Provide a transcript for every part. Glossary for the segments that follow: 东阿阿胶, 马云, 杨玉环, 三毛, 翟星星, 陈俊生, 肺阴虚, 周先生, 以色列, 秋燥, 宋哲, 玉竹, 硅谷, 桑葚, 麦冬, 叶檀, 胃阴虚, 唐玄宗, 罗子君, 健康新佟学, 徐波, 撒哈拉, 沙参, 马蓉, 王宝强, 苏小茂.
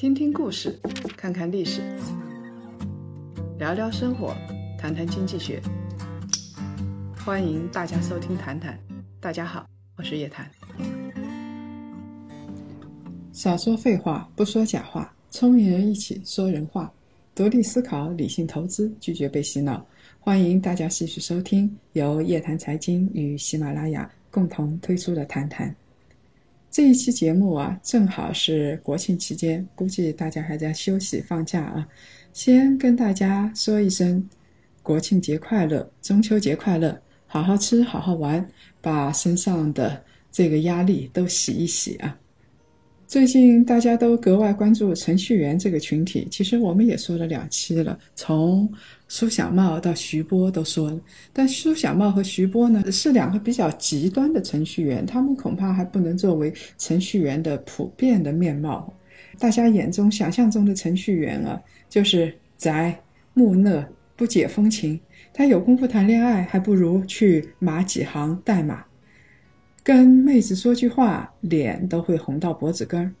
听听故事，看看历史，聊聊生活，谈谈经济学。欢迎大家收听谈谈。大家好，我是叶檀。少说废话，不说假话，聪明人一起说人话，独立思考，理性投资，拒绝被洗脑。欢迎大家继续收听由叶檀财经与喜马拉雅共同推出的谈谈。这一期节目啊，正好是国庆期间，估计大家还在休息放假啊。先跟大家说一声国庆节快乐，中秋节快乐，好好吃好好玩，把身上的这个压力都洗一洗啊。最近大家都格外关注程序员这个群体，其实我们也说了2期了，从苏小茂到徐波都说了，但苏小茂和徐波呢是2个比较极端的程序员，他们恐怕还不能作为程序员的普遍的面貌。大家眼中想象中的程序员啊，就是宅木讷不解风情，他有功夫谈恋爱还不如去码几行代码，跟妹子说句话脸都会红到脖子根。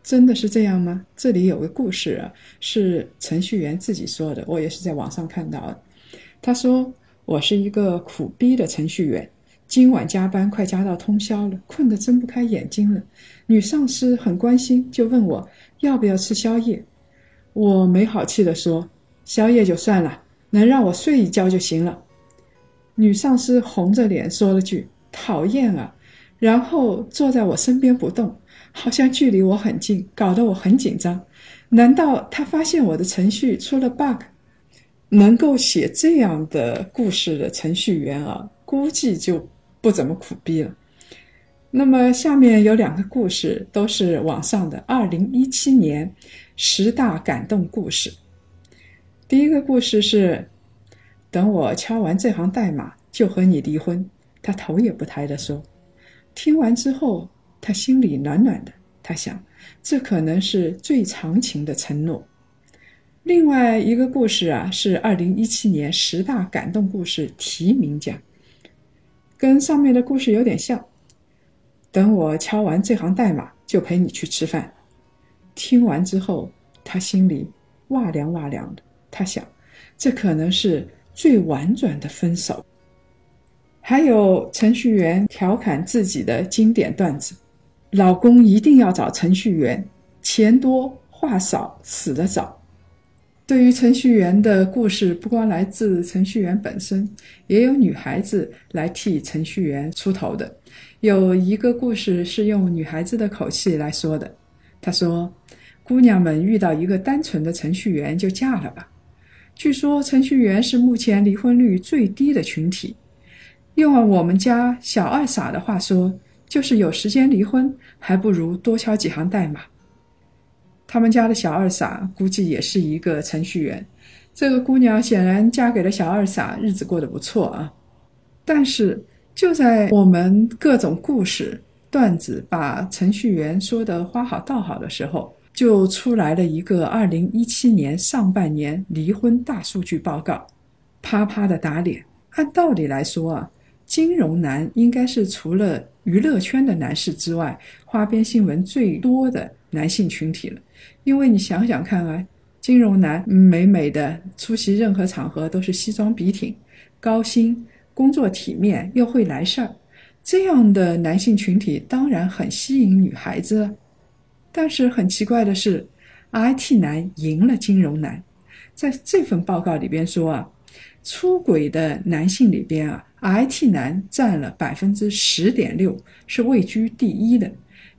真的是这样吗？这里有个故事啊，是程序员自己说的，我也是在网上看到的。他说，我是一个苦逼的程序员，今晚加班快加到通宵了，困得睁不开眼睛了，女上司很关心，就问我要不要吃宵夜。我没好气地说，宵夜就算了，能让我睡一觉就行了。女上司红着脸说了句讨厌啊，然后坐在我身边不动，好像距离我很近，搞得我很紧张。难道他发现我的程序出了 bug？ 能够写这样的故事的程序员啊，估计就不怎么苦逼了。那么下面有2个故事，都是网上的2017年10大感动故事。第一个故事是，等我敲完这行代码就和你离婚。他头也不抬地说。听完之后他心里暖暖的，他想这可能是最长情的承诺。另外一个故事啊，是2017年10大感动故事提名奖，跟上面的故事有点像。等我敲完这行代码就陪你去吃饭。听完之后他心里哇凉哇凉的，他想这可能是最婉转的分手。还有程序员调侃自己的经典段子，老公一定要找程序员，钱多话少死得早。对于程序员的故事，不光来自程序员本身，也有女孩子来替程序员出头的。有一个故事是用女孩子的口气来说的，她说，姑娘们遇到一个单纯的程序员就嫁了吧。据说程序员是目前离婚率最低的群体，用我们家小二傻的话说，就是有时间离婚还不如多敲几行代码。他们家的小二傻估计也是一个程序员，这个姑娘显然嫁给了小二傻，日子过得不错啊。但是就在我们各种故事段子把程序员说的花好道好的时候，就出来了一个2017年上半年离婚大数据报告，啪啪的打脸。按道理来说啊，金融男应该是除了娱乐圈的男士之外，花边新闻最多的男性群体了。因为你想想看啊，金融男美美的出席任何场合都是西装笔挺，高薪，工作体面，又会来事儿，这样的男性群体当然很吸引女孩子了。但是很奇怪的是 IT 男赢了金融男。在这份报告里边说啊，出轨的男性里边啊，IT 男占了 10.6%， 是位居第一的。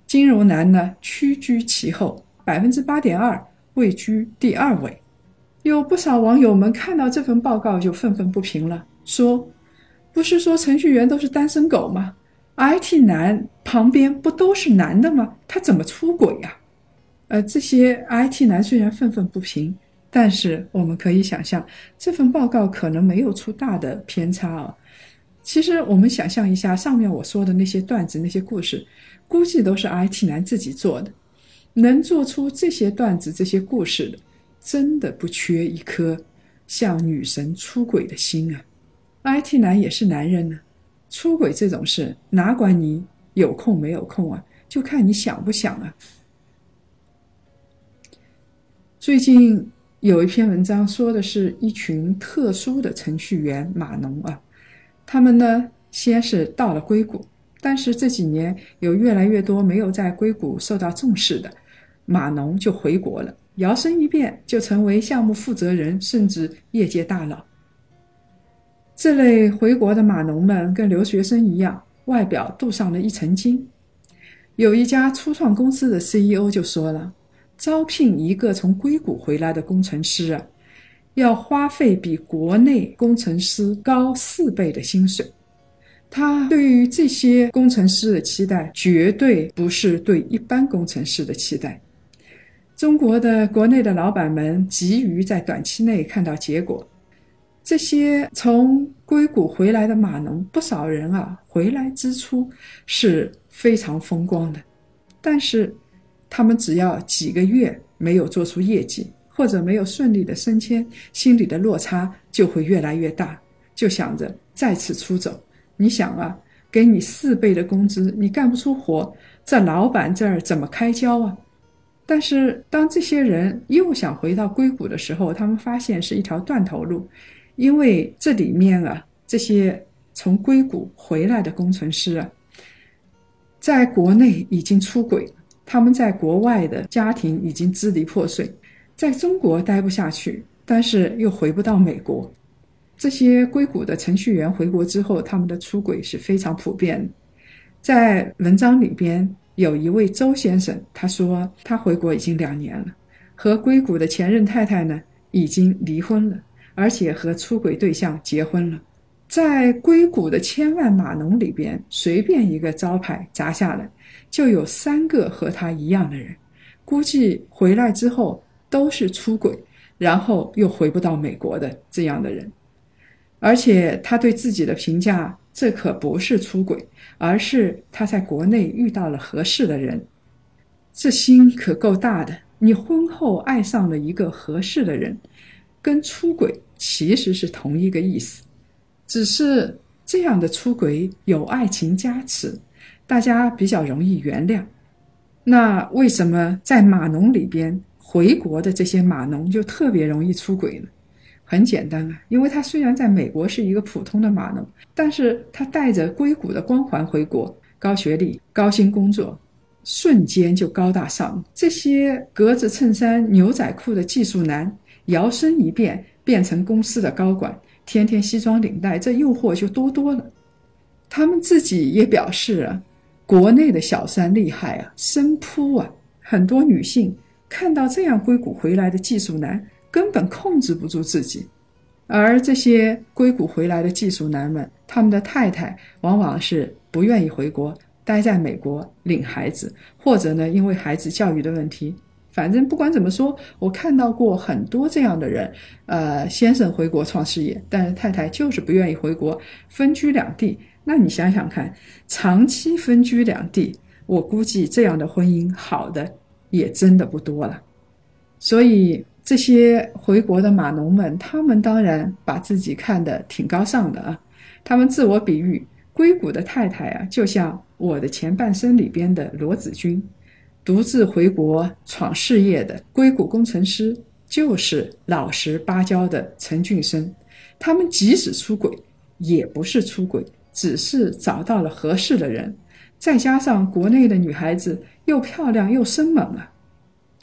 金融男呢屈居其后， 8.2%， 位居第2位。有不少网友们看到这份报告就愤愤不平了，说不是说程序员都是单身狗吗？ IT 男旁边不都是男的吗？他怎么出轨啊？这些 IT 男虽然愤愤不平，但是我们可以想象这份报告可能没有出大的偏差啊。其实我们想象一下，上面我说的那些段子那些故事估计都是 IT 男自己做的。能做出这些段子这些故事的，真的不缺一颗像女神出轨的心啊。 IT 男也是男人呢，出轨这种事哪管你有空没有空啊，就看你想不想啊。最近有一篇文章说的是一群特殊的程序员码农啊，他们呢先是到了硅谷，但是这几年有越来越多没有在硅谷受到重视的码农就回国了，摇身一变就成为项目负责人甚至业界大佬。这类回国的码农们跟留学生一样，外表镀上了一层金。有一家初创公司的 CEO 就说了，招聘一个从硅谷回来的工程师啊，要花费比国内工程师高4倍的薪水。他对于这些工程师的期待绝对不是对一般工程师的期待。中国的国内的老板们急于在短期内看到结果，这些从硅谷回来的码农不少人啊，回来之初是非常风光的，但是他们只要几个月没有做出业绩，或者没有顺利的升迁，心里的落差就会越来越大，就想着再次出走。你想啊，给你4倍的工资，你干不出活，在老板这儿怎么开销啊？但是当这些人又想回到硅谷的时候，他们发现是一条断头路，因为这里面啊，这些从硅谷回来的工程师啊，在国内已经出轨，他们在国外的家庭已经支离破碎，在中国待不下去，但是又回不到美国。这些硅谷的程序员回国之后，他们的出轨是非常普遍的。在文章里边有一位周先生，他说他回国已经2年了，和硅谷的前任太太呢已经离婚了，而且和出轨对象结婚了。在硅谷的千万码农里边，随便一个招牌砸下来就有3个和他一样的人，估计回来之后都是出轨，然后又回不到美国的这样的人。而且他对自己的评价，这可不是出轨，而是他在国内遇到了合适的人。这心可够大的，你婚后爱上了一个合适的人，跟出轨其实是同一个意思。只是这样的出轨有爱情加持，大家比较容易原谅。那为什么在码农里边，回国的这些码农就特别容易出轨呢？很简单啊，因为他虽然在美国是一个普通的码农，但是他带着硅谷的光环回国，高学历、高薪工作，瞬间就高大上。这些格子衬衫、牛仔裤的技术男，摇身一变变成公司的高管，天天西装领带，这诱惑就多了。他们自己也表示啊，国内的小三厉害啊，深扑啊，很多女性看到这样硅谷回来的技术男，根本控制不住自己。而这些硅谷回来的技术男们，他们的太太往往是不愿意回国，待在美国领孩子，或者呢因为孩子教育的问题。反正不管怎么说，我看到过很多这样的人，先生回国创事业，但是太太就是不愿意回国，分居2地。那你想想看，长期分居2地，我估计这样的婚姻好的也真的不多了。所以这些回国的码农们，他们当然把自己看得挺高尚的啊。他们自我比喻，硅谷的太太啊，就像我的前半生里边的罗子君，独自回国闯事业的硅谷工程师就是老实巴交的陈俊生。他们即使出轨也不是出轨，只是找到了合适的人，再加上国内的女孩子又漂亮又生猛啊。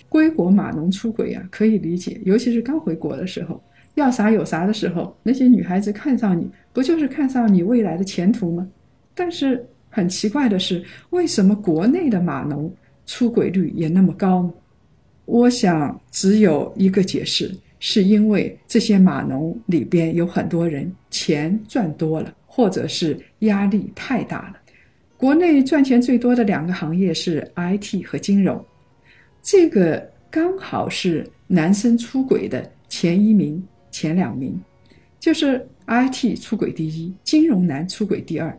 归国码农出轨啊，可以理解，尤其是刚回国的时候，要啥有啥的时候，那些女孩子看上你，不就是看上你未来的前途吗？但是很奇怪的是，为什么国内的码农出轨率也那么高呢？我想只有一个解释，是因为这些码农里边有很多人钱赚多了，或者是压力太大了。国内赚钱最多的2个行业是 IT 和金融，这个刚好是男生出轨的前1名、前2名，就是 IT 出轨第1，金融男出轨第2，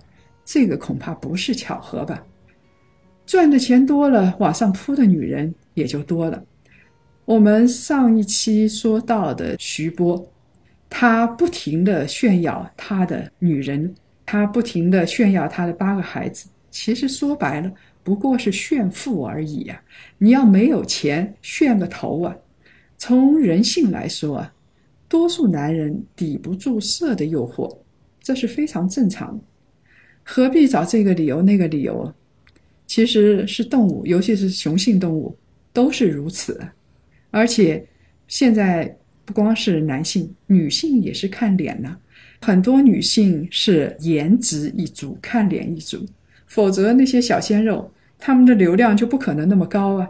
这个恐怕不是巧合吧。赚的钱多了，往上扑的女人也就多了。我们上一期说到的徐波，他不停地炫耀他的女人，他不停地炫耀他的8个孩子，其实说白了不过是炫富而已啊！你要没有钱炫个头啊！从人性来说啊，多数男人抵不住色的诱惑，这是非常正常，何必找这个理由那个理由啊？其实是动物，尤其是雄性动物都是如此。而且现在不光是男性，女性也是看脸了。很多女性是颜值一族，看脸一族，否则那些小鲜肉他们的流量就不可能那么高啊。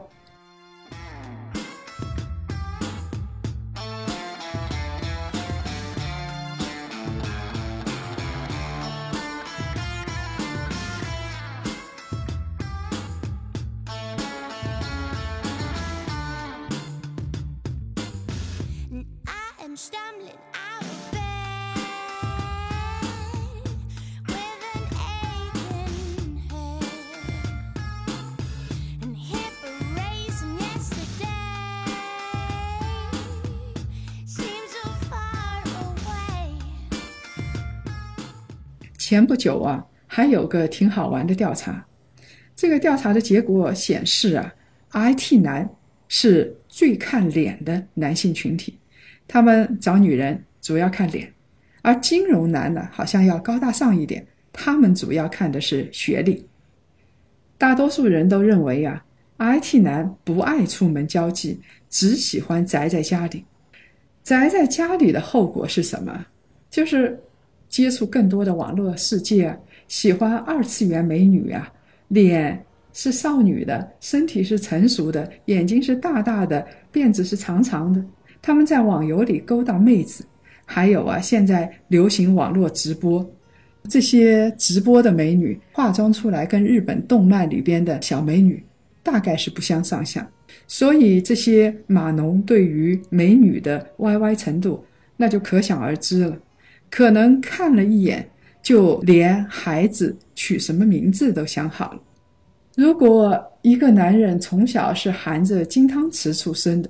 前不久啊，还有个挺好玩的调查。这个调查的结果显示啊 ,IT 男是最看脸的男性群体。他们找女人主要看脸。而金融男呢，好像要高大上一点，他们主要看的是学历。大多数人都认为啊 ,IT 男不爱出门交际，只喜欢宅在家里。宅在家里的后果是什么？就是接触更多的网络世界，喜欢二次元美女啊，脸是少女的，身体是成熟的，眼睛是大大的，辫子是长长的。他们在网游里勾搭妹子，还有啊，现在流行网络直播，这些直播的美女化妆出来跟日本动漫里边的小美女大概是不相上下，所以这些码农对于美女的 YY 程度那就可想而知了。可能看了一眼就连孩子取什么名字都想好了。如果一个男人从小是含着金汤匙出生的，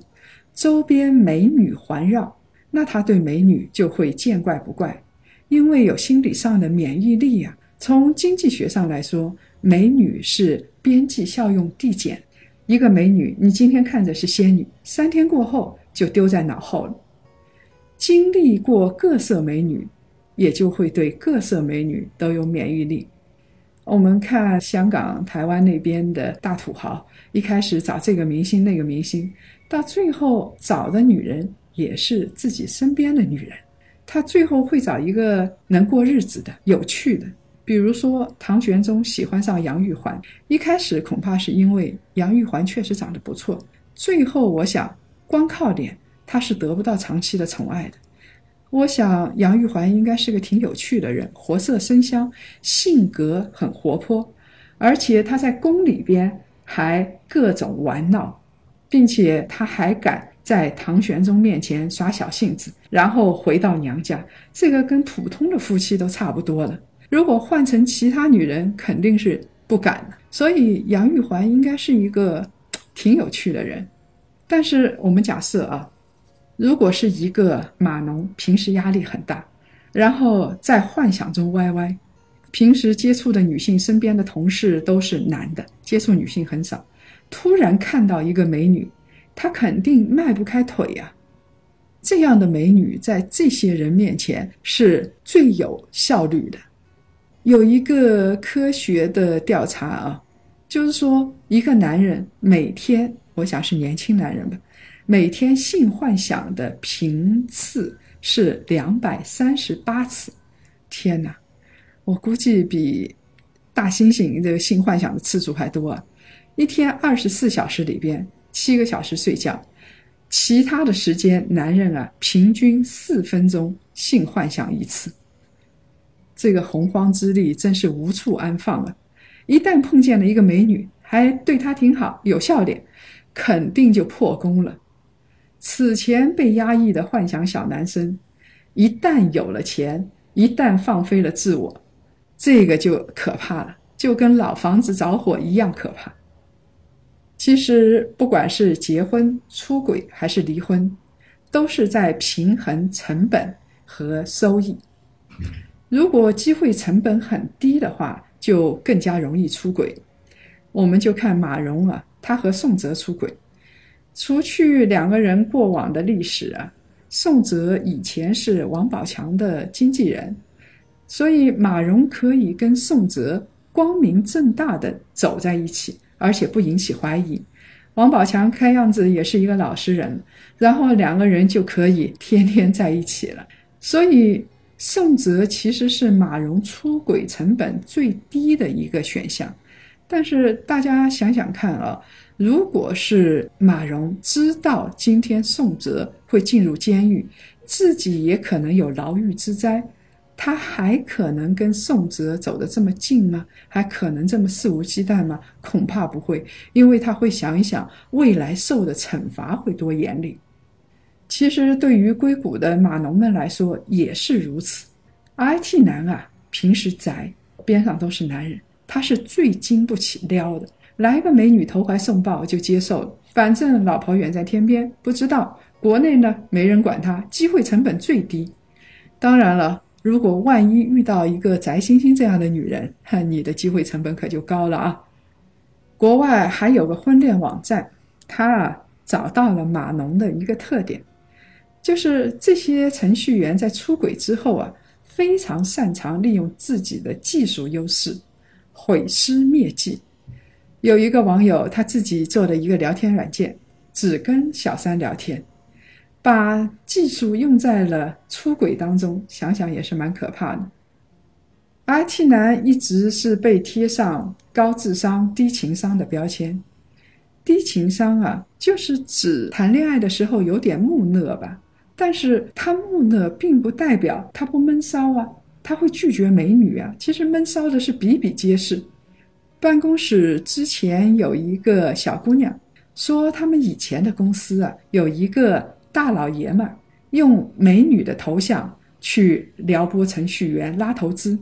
周边美女环绕，那他对美女就会见怪不怪，因为有心理上的免疫力啊。从经济学上来说，美女是边际效用递减，一个美女你今天看着是仙女，3天过后就丢在脑后了。经历过各色美女，也就会对各色美女都有免疫力。我们看香港台湾那边的大土豪，一开始找这个明星那个明星，到最后找的女人也是自己身边的女人，他最后会找一个能过日子的有趣的。比如说唐玄宗喜欢上杨玉环，一开始恐怕是因为杨玉环确实长得不错，最后我想光靠脸他是得不到长期的宠爱的。我想杨玉环应该是个挺有趣的人，活色生香，性格很活泼，而且他在宫里边还各种玩闹，并且他还敢在唐玄宗面前耍小性子，然后回到娘家，这个跟普通的夫妻都差不多了。如果换成其他女人肯定是不敢的，所以杨玉环应该是一个挺有趣的人。但是我们假设啊，如果是一个码农，平时压力很大，然后在幻想中YY，平时接触的女性，身边的同事都是男的，接触女性很少，突然看到一个美女，她肯定迈不开腿啊。这样的美女在这些人面前是最有效率的。有一个科学的调查啊，就是说一个男人每天，我想是年轻男人吧，每天性幻想的频次是238次。天哪，我估计比大猩猩这个性幻想的次数还多啊。一天24小时里边7个小时睡觉，其他的时间男人啊平均4分钟性幻想一次。这个洪荒之力真是无处安放啊。一旦碰见了一个美女，还对她挺好，有笑脸，肯定就破功了。此前被压抑的幻想小男生，一旦有了钱，一旦放飞了自我，这个就可怕了，就跟老房子着火一样可怕。其实不管是结婚、出轨还是离婚，都是在平衡成本和收益。如果机会成本很低的话，就更加容易出轨。我们就看马蓉啊，他和宋哲出轨，除去两个人过往的历史啊，宋哲以前是王宝强的经纪人，所以马蓉可以跟宋哲光明正大的走在一起，而且不引起怀疑。王宝强看样子也是一个老实人，然后两个人就可以天天在一起了。所以宋哲其实是马蓉出轨成本最低的一个选项。但是大家想想看啊，如果是马蓉知道今天宋哲会进入监狱，自己也可能有牢狱之灾，他还可能跟宋哲走得这么近吗？还可能这么肆无忌惮吗？恐怕不会，因为他会想一想未来受的惩罚会多严厉。其实对于硅谷的码农们来说也是如此。 IT 男啊，平时宅，边上都是男人，他是最经不起撩的，来个美女投怀送抱就接受了，反正老婆远在天边不知道，国内呢没人管他，机会成本最低。当然了，如果万一遇到一个翟星星这样的女人，你的机会成本可就高了啊。国外还有个婚恋网站，他找到了码农的一个特点，就是这些程序员在出轨之后啊，非常擅长利用自己的技术优势毁尸灭迹。有一个网友他自己做了一个聊天软件，只跟小三聊天，把技术用在了出轨当中，想想也是蛮可怕的。 IT 男一直是被贴上高智商低情商的标签。低情商啊，就是指谈恋爱的时候有点木讷吧，但是他木讷并不代表他不闷骚啊，他会拒绝美女啊，其实闷骚的是比比皆是。办公室之前有一个小姑娘说，他们以前的公司啊，有一个大老爷们用美女的头像去撩拨程序员拉投资，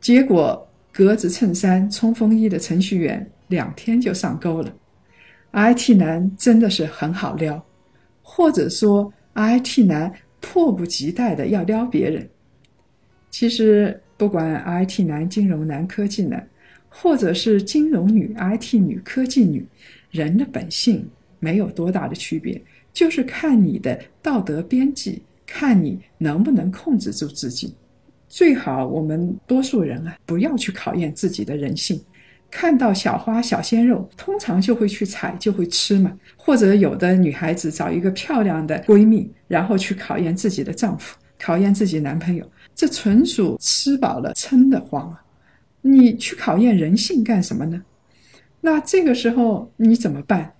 结果格子衬衫冲锋衣的程序员2天就上钩了。 IT 男真的是很好撩，或者说 IT 男迫不及待的要撩别人。其实不管 IT 男、金融男、科技男，或者是金融女、IT 女、科技女，人的本性没有多大的区别，就是看你的道德边际，看你能不能控制住自己。最好我们多数人啊，不要去考验自己的人性。看到小花小鲜肉，通常就会去采，就会吃嘛。或者有的女孩子找一个漂亮的闺蜜，然后去考验自己的丈夫，考验自己男朋友，这纯属吃饱了撑得慌啊！你去考验人性干什么呢？那这个时候你怎么办？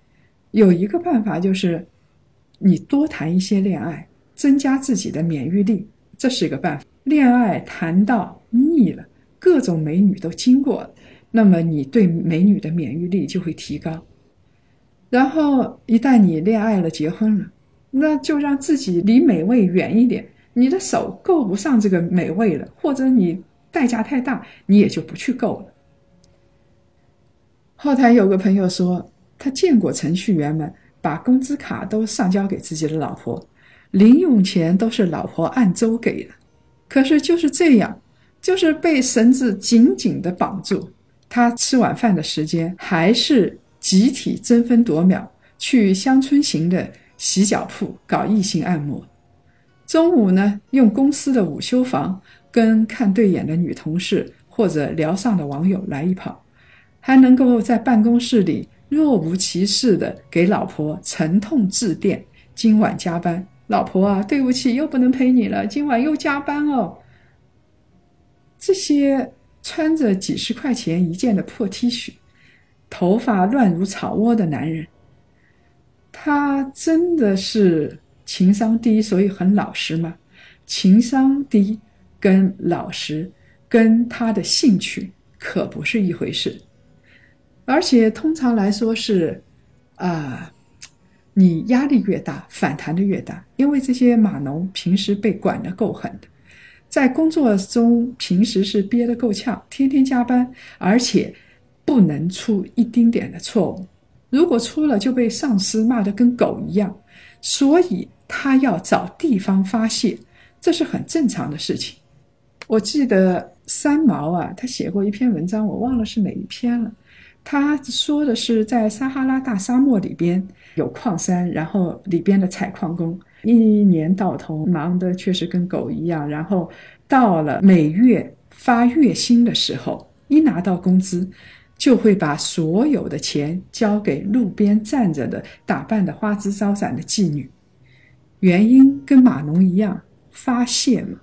有一个办法就是，你多谈一些恋爱，增加自己的免疫力，这是一个办法。恋爱谈到腻了，各种美女都经过了，那么你对美女的免疫力就会提高。然后一旦你恋爱了，结婚了，那就让自己离美味远一点，你的手够不上这个美味了，或者你代价太大，你也就不去够了。后台有个朋友说，他见过程序员们把工资卡都上交给自己的老婆，零用钱都是老婆按周给的，可是就是这样，就是被绳子紧紧的绑住，他吃晚饭的时间还是集体争分夺秒去乡村型的洗脚铺搞异性按摩，中午呢用公司的午休房跟看对眼的女同事或者聊上的网友来一炮，还能够在办公室里若无其事的给老婆沉痛致电，今晚加班，老婆啊，对不起，又不能陪你了，今晚又加班哦。这些穿着几十块钱一件的破 T 恤，头发乱如草窝的男人，他真的是情商低所以很老实吗？情商低跟老实跟他的兴趣可不是一回事。而且通常来说是你压力越大，反弹的越大，因为这些码农平时被管得够狠的，在工作中平时是憋得够呛，天天加班，而且不能出一丁点的错误，如果出了就被上司骂得跟狗一样，所以他要找地方发泄，这是很正常的事情。我记得三毛啊，他写过一篇文章，我忘了是哪一篇了，他说的是在撒哈拉大沙漠里边有矿山，然后里边的采矿工一年到头忙得确实跟狗一样，然后到了每月发月薪的时候，一拿到工资就会把所有的钱交给路边站着的打扮得花枝招展的妓女，原因跟码农一样，发泄嘛。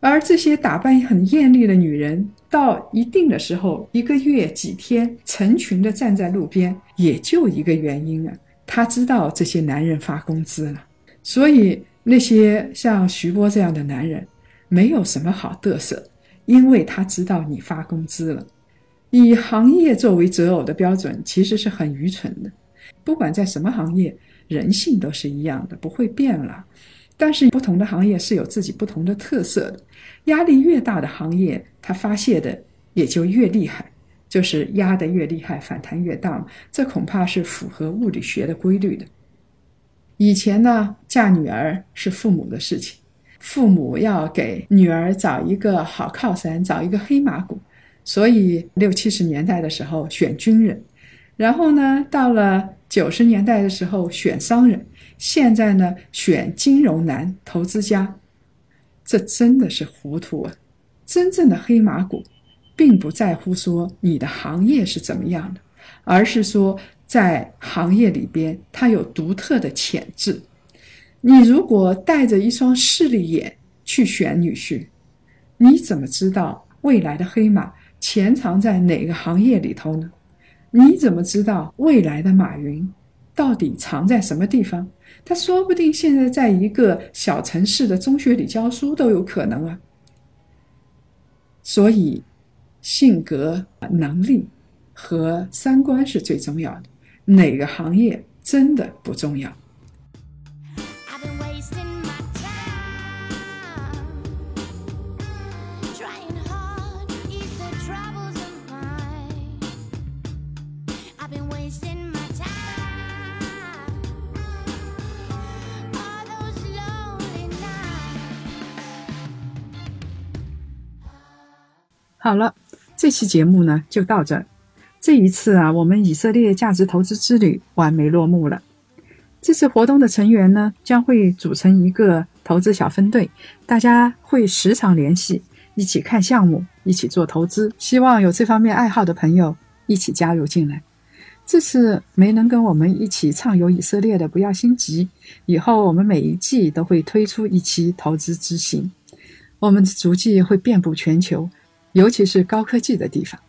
而这些打扮很艳丽的女人到一定的时候，一个月几天成群的站在路边，也就一个原因啊，她知道这些男人发工资了。所以那些像徐波这样的男人没有什么好得瑟，因为他知道你发工资了。以行业作为择偶的标准其实是很愚蠢的，不管在什么行业，人性都是一样的，不会变了。但是不同的行业是有自己不同的特色的，压力越大的行业，它发泄的也就越厉害，就是压得越厉害，反弹越大，这恐怕是符合物理学的规律的。以前呢，嫁女儿是父母的事情，父母要给女儿找一个好靠山，找一个黑马股，所以60、70年代的时候选军人，然后呢，到了90年代的时候选商人，现在呢选金融男、投资家，这真的是糊涂啊！真正的黑马股，并不在乎说你的行业是怎么样的，而是说在行业里边它有独特的潜质。你如果带着一双势利眼去选女婿，你怎么知道未来的黑马潜藏在哪个行业里头呢？你怎么知道未来的马云到底藏在什么地方？他说不定现在在一个小城市的中学里教书都有可能啊。所以性格、能力和三观是最重要的，哪个行业真的不重要。好了，这期节目呢就到这儿。这一次啊，我们以色列价值投资之旅完美落幕了。这次活动的成员呢将会组成一个投资小分队，大家会时常联系，一起看项目，一起做投资，希望有这方面爱好的朋友一起加入进来。这次没能跟我们一起畅游以色列的不要心急，以后我们每一季都会推出一期投资之行，我们的足迹会遍布全球，尤其是高科技的地方。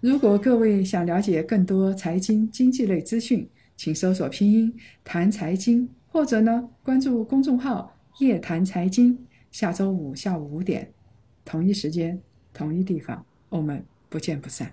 如果各位想了解更多财经经济类资讯，请搜索拼音谈财经，或者呢关注公众号夜谈财经。下周五下午5点，同一时间同一地方，我们不见不散。